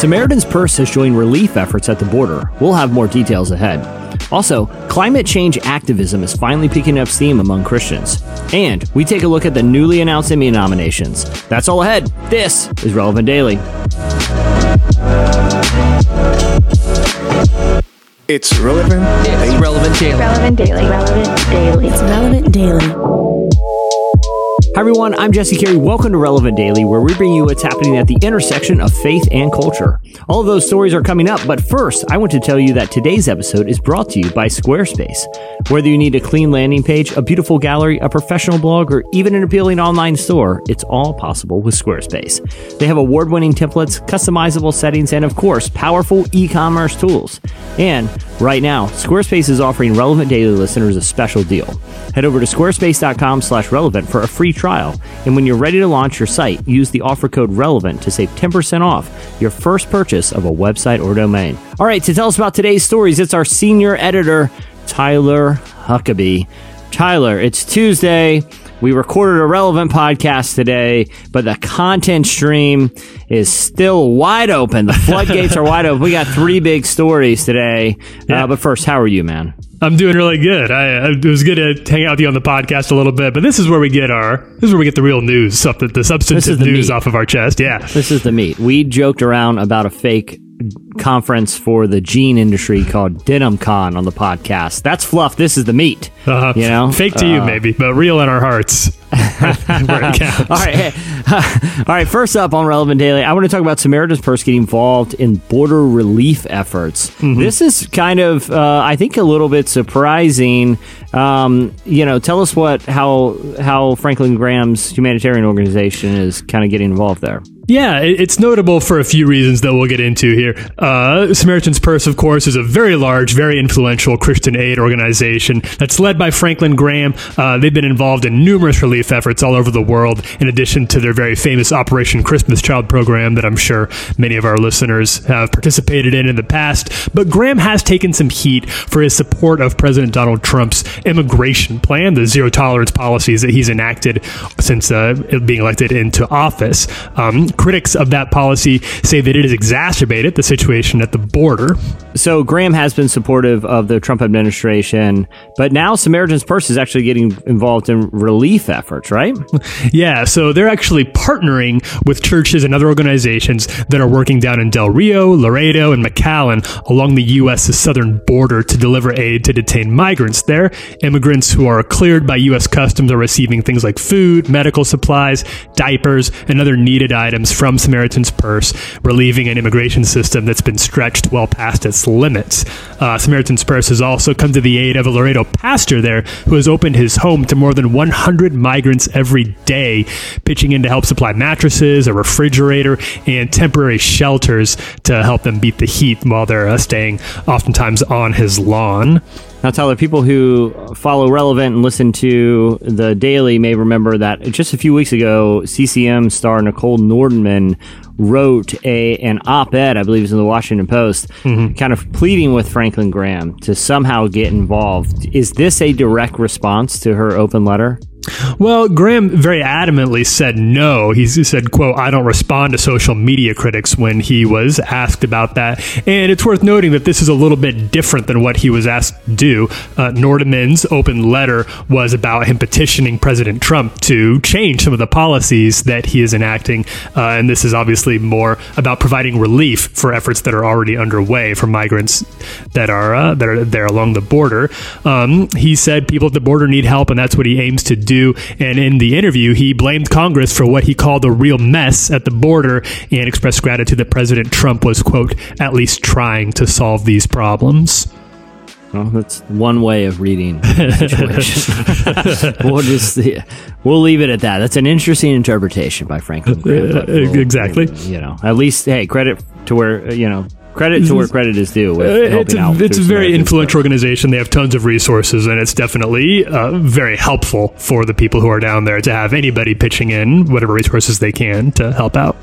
Samaritan's Purse has joined relief efforts at the border. We'll have more details ahead. Also, climate change activism is finally picking up steam among Christians. And we take a look at the newly announced Emmy nominations. That's all ahead. This is Relevant Daily. It's Relevant Daily. It's Relevant Daily. Relevant Daily. Relevant Daily. It's Relevant Daily. Hi everyone, I'm Jesse Carey. Welcome to Relevant Daily, where we bring you what's happening at the intersection of faith and culture. All of those stories are coming up, but first, I want to tell you that today's episode is brought to you by Squarespace. Whether you need a clean landing page, a beautiful gallery, a professional blog, or even an appealing online store, it's all possible with Squarespace. They have award-winning templates, customizable settings, and of course, powerful e-commerce tools. And right now, Squarespace is offering Relevant Daily listeners a special deal. Head over to squarespace.com/relevant for a free trial, and when you're ready to launch your site, use the offer code RELEVANT to save 10% off your first purchase of a website or domain. All right, to tell us about today's stories, it's our senior editor, Tyler Huckabee. Tyler, it's Tuesday. We recorded a Relevant podcast today, but the content stream is still wide open. The floodgates are wide open. We got three big stories today. Yeah. But first, how are you, man? I'm doing really good. It was good to hang out with you on the podcast a little bit, but this is where we get the real news, the substantive news off of our chest. Yeah, this is the meat. We joked around about a fake conference for the jean industry called Denim Con on the podcast. That's fluff. This is the meat. You know, fake to you maybe, but real in our hearts. Where it counts. All right, first up on Relevant Daily, I want to talk about Samaritan's Purse getting involved in border relief efforts. Mm-hmm. This is kind of, I think, a little bit surprising. Tell us how Franklin Graham's humanitarian organization is kind of getting involved there. Yeah, it's notable for a few reasons that we'll get into here. Samaritan's Purse, of course, is a very large, very influential Christian aid organization that's led by Franklin Graham. They've been involved in numerous relief efforts all over the world, in addition to their very famous Operation Christmas Child program that I'm sure many of our listeners have participated in the past. But Graham has taken some heat for his support of President Donald Trump's immigration plan, the zero-tolerance policies that he's enacted since being elected into office. Critics of that policy say that it has exacerbated the situation at the border. So Graham has been supportive of the Trump administration, but now Samaritan's Purse is actually getting involved in relief efforts, right? Yeah, so they're actually partnering with churches and other organizations that are working down in Del Rio, Laredo, and McAllen along the U.S.'s southern border to deliver aid to detained migrants there. Immigrants who are cleared by U.S. Customs are receiving things like food, medical supplies, diapers, and other needed items from Samaritan's Purse, relieving an immigration system that's been stretched well past its limits. Samaritan's Purse has also come to the aid of a Laredo pastor there who has opened his home to more than 100 migrants every day, pitching in to help supply mattresses, a refrigerator, and temporary shelters to help them beat the heat while they're staying oftentimes on his lawn. Now, Tyler, people who follow Relevant and listen to The Daily may remember that just a few weeks ago, CCM star Nicole Nordeman wrote an op-ed, I believe it was in the Washington Post, mm-hmm. kind of pleading with Franklin Graham to somehow get involved. Is this a direct response to her open letter? Well, Graham very adamantly said no. He said, quote, "I don't respond to social media critics" when he was asked about that. And it's worth noting that this is a little bit different than what he was asked to do. Nordeman's open letter was about him petitioning President Trump to change some of the policies that he is enacting. And this is obviously more about providing relief for efforts that are already underway for migrants that are there along the border. He said people at the border need help, and that's what he aims to do. And in the interview, he blamed Congress for what he called a real mess at the border and expressed gratitude that President Trump was, quote, "at least trying to solve these problems." Well, that's one way of reading the situation. We'll leave it at that. That's an interesting interpretation by Franklin Graham. Exactly. At least, hey, credit to where credit is due. With helping out. It's a very influential organization. They have tons of resources, and it's definitely very helpful for the people who are down there to have anybody pitching in whatever resources they can to help out.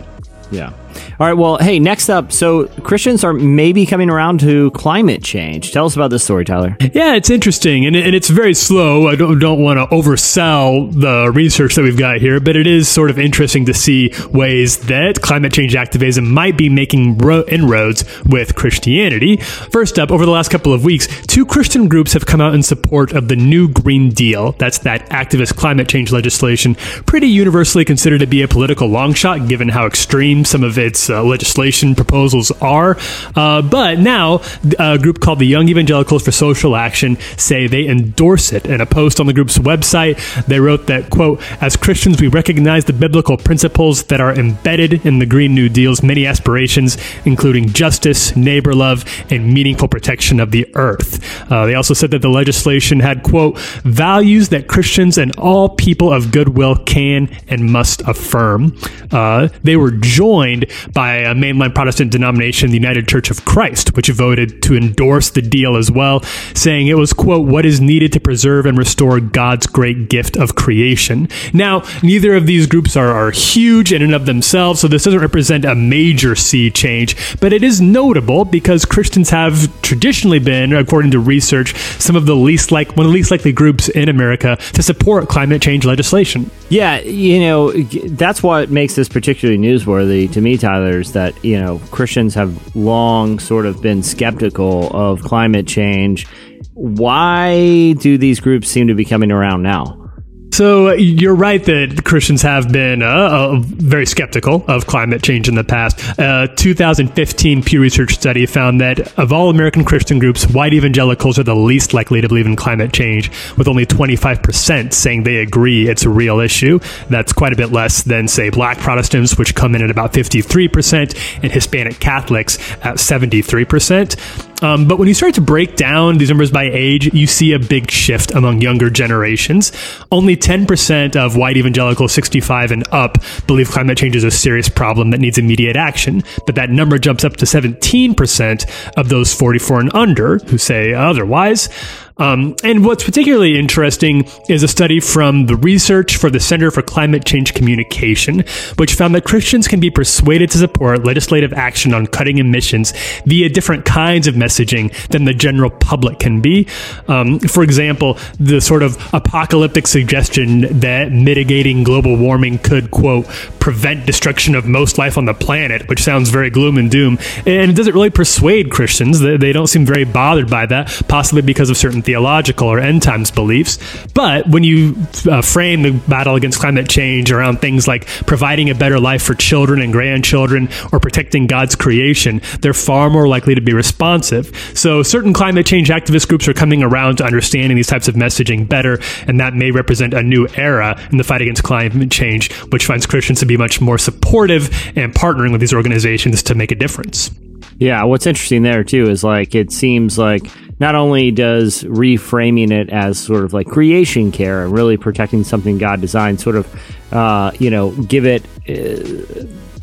Yeah. All right. Well, hey, next up. So Christians are maybe coming around to climate change. Tell us about this story, Tyler. Yeah, it's interesting. And it's very slow. I don't want to oversell the research that we've got here, but it is sort of interesting to see ways that climate change activism might be making inroads with Christianity. First up, over the last couple of weeks, two Christian groups have come out in support of the New Green Deal. That's that activist climate change legislation, pretty universally considered to be a political long shot, given how extreme some of its legislation proposals are. But now, a group called the Young Evangelicals for Social Action say they endorse it. In a post on the group's website, they wrote that, quote, "As Christians, we recognize the biblical principles that are embedded in the Green New Deal's many aspirations, including justice, neighbor love, and meaningful protection of the earth." They also said that the legislation had, quote, "values that Christians and all people of goodwill can and must affirm." They were joined by a mainline Protestant denomination, the United Church of Christ, which voted to endorse the deal as well, saying it was, quote, "what is needed to preserve and restore God's great gift of creation." Now, neither of these groups are huge in and of themselves, so this doesn't represent a major sea change, but it is notable because Christians have traditionally been, according to research, one of the least likely groups in America to support climate change legislation. Yeah, that's what makes this particularly newsworthy to me, Tyler, is that, Christians have long sort of been skeptical of climate change. Why do these groups seem to be coming around now? So you're right that Christians have been very skeptical of climate change in the past. A 2015 Pew Research study found that of all American Christian groups, white evangelicals are the least likely to believe in climate change, with only 25% saying they agree it's a real issue. That's quite a bit less than, say, black Protestants, which come in at about 53%, and Hispanic Catholics at 73%. But when you start to break down these numbers by age, you see a big shift among younger generations. Only 10% of white evangelicals 65 and up believe climate change is a serious problem that needs immediate action. But that number jumps up to 17% of those 44 and under who say otherwise. And what's particularly interesting is a study from the research for the Center for Climate Change Communication, which found that Christians can be persuaded to support legislative action on cutting emissions via different kinds of messaging than the general public can be. For example, the sort of apocalyptic suggestion that mitigating global warming could, quote, prevent destruction of most life on the planet, which sounds very gloom and doom. And it doesn't really persuade Christians. They don't seem very bothered by that, possibly because of certain theological or end times beliefs. But when you frame the battle against climate change around things like providing a better life for children and grandchildren or protecting God's creation, they're far more likely to be responsive. So certain climate change activist groups are coming around to understanding these types of messaging better, and that may represent a new era in the fight against climate change, which finds Christians to be much more supportive and partnering with these organizations to make a difference. Yeah, what's interesting there, too, is like it seems like not only does reframing it as sort of like creation care and really protecting something God designed sort of,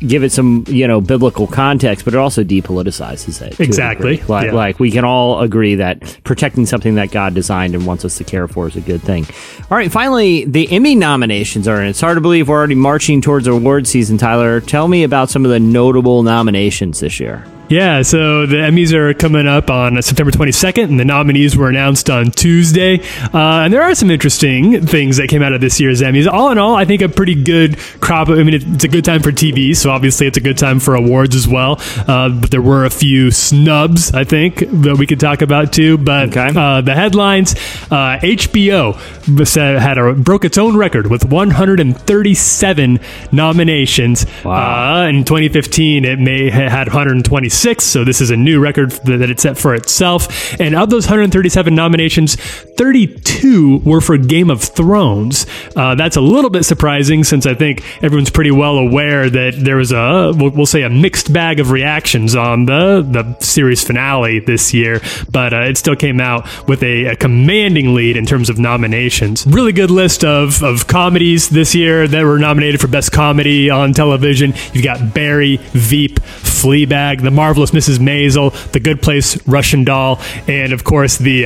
give it some, biblical context, but it also depoliticizes it. Exactly. Like we can all agree that protecting something that God designed and wants us to care for is a good thing. All right. Finally, the Emmy nominations are in. It's hard to believe we're already marching towards award season, Tyler. Tell me about some of the notable nominations this year. Yeah, so the Emmys are coming up on September 22nd, and the nominees were announced on Tuesday. And there are some interesting things that came out of this year's Emmys. All in all, I think a pretty good crop. I mean, it's a good time for TV, so obviously it's a good time for awards as well. But there were a few snubs, I think, that we could talk about too. But okay. The headlines, HBO broke its own record with 137 nominations. Wow. In 2015, it had 126. So this is a new record that it set for itself. And of those 137 nominations, 32 were for Game of Thrones. That's a little bit surprising since I think everyone's pretty well aware that there was a mixed bag of reactions on the series finale this year. But it still came out with a commanding lead in terms of nominations. Really good list of comedies this year that were nominated for Best Comedy on Television. You've got Barry, Veep, Fleabag, The Marvelous Mrs. Maisel, The Good Place, Russian Doll, and of course the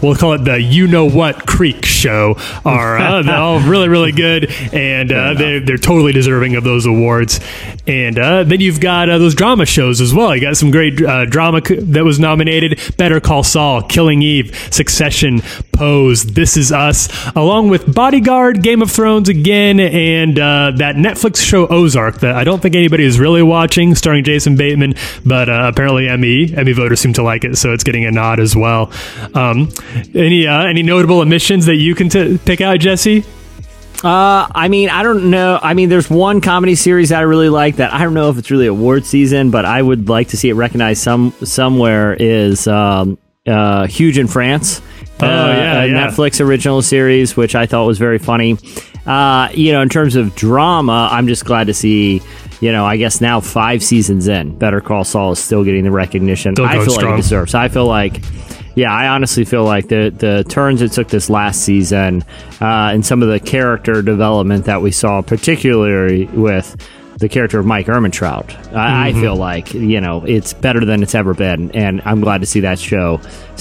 we'll call it the You Know What Creek show are all really, really good, and they're totally deserving of those awards. And then you've got those drama shows as well. You got some great drama that was nominated: Better Call Saul, Killing Eve, Succession, Pose, This Is Us, along with Bodyguard, Game of Thrones again, and that Netflix show Ozark that I don't think anybody is really watching, starring Jason Bateman, but apparently Emmy voters seem to like it, so it's getting a nod as well. Any notable omissions that you can pick out, Jesse? I mean, I don't know. I mean, there's one comedy series that I really like that I don't know if it's really award season, but I would like to see it recognized somewhere is Huge in France. Netflix original series, which I thought was very funny. In terms of drama, I'm just glad to see, I guess now 5 seasons in, Better Call Saul is still getting the recognition I feel like it deserves. I honestly feel like the turns it took this last season and some of the character development that we saw, particularly with the character of Mike Ermentrout, I feel like, it's better than it's ever been. And I'm glad to see that show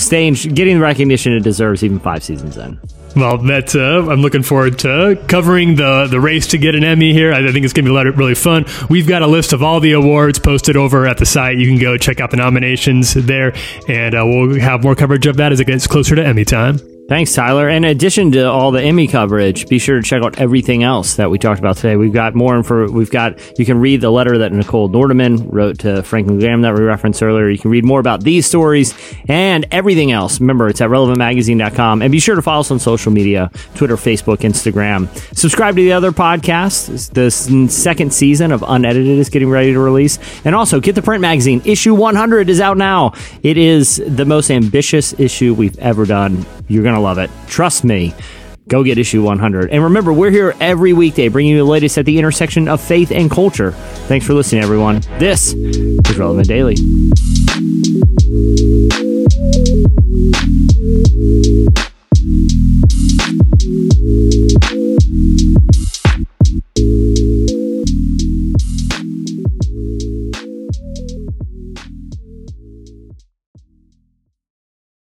getting the recognition it deserves even 5 seasons in. Well, that's I'm looking forward to covering the race to get an Emmy here. I think it's going to be really fun. We've got a list of all the awards posted over at the site. You can go check out the nominations there, and we'll have more coverage of that as it gets closer to Emmy time. Thanks, Tyler. In addition to all the Emmy coverage, be sure to check out everything else that we talked about today. We've got more info. You can read the letter that Nicole Nordeman wrote to Franklin Graham that we referenced earlier. You can read more about these stories and everything else. Remember, it's at relevantmagazine.com. And be sure to follow us on social media, Twitter, Facebook, Instagram. Subscribe to the other podcasts. The second season of Unedited is getting ready to release. And also, get the print magazine. Issue 100 is out now. It is the most ambitious issue we've ever done. You're going to love it. Trust me. Go get issue 100. And remember, we're here every weekday bringing you the latest at the intersection of faith and culture. Thanks for listening, everyone. This is Relevant Daily.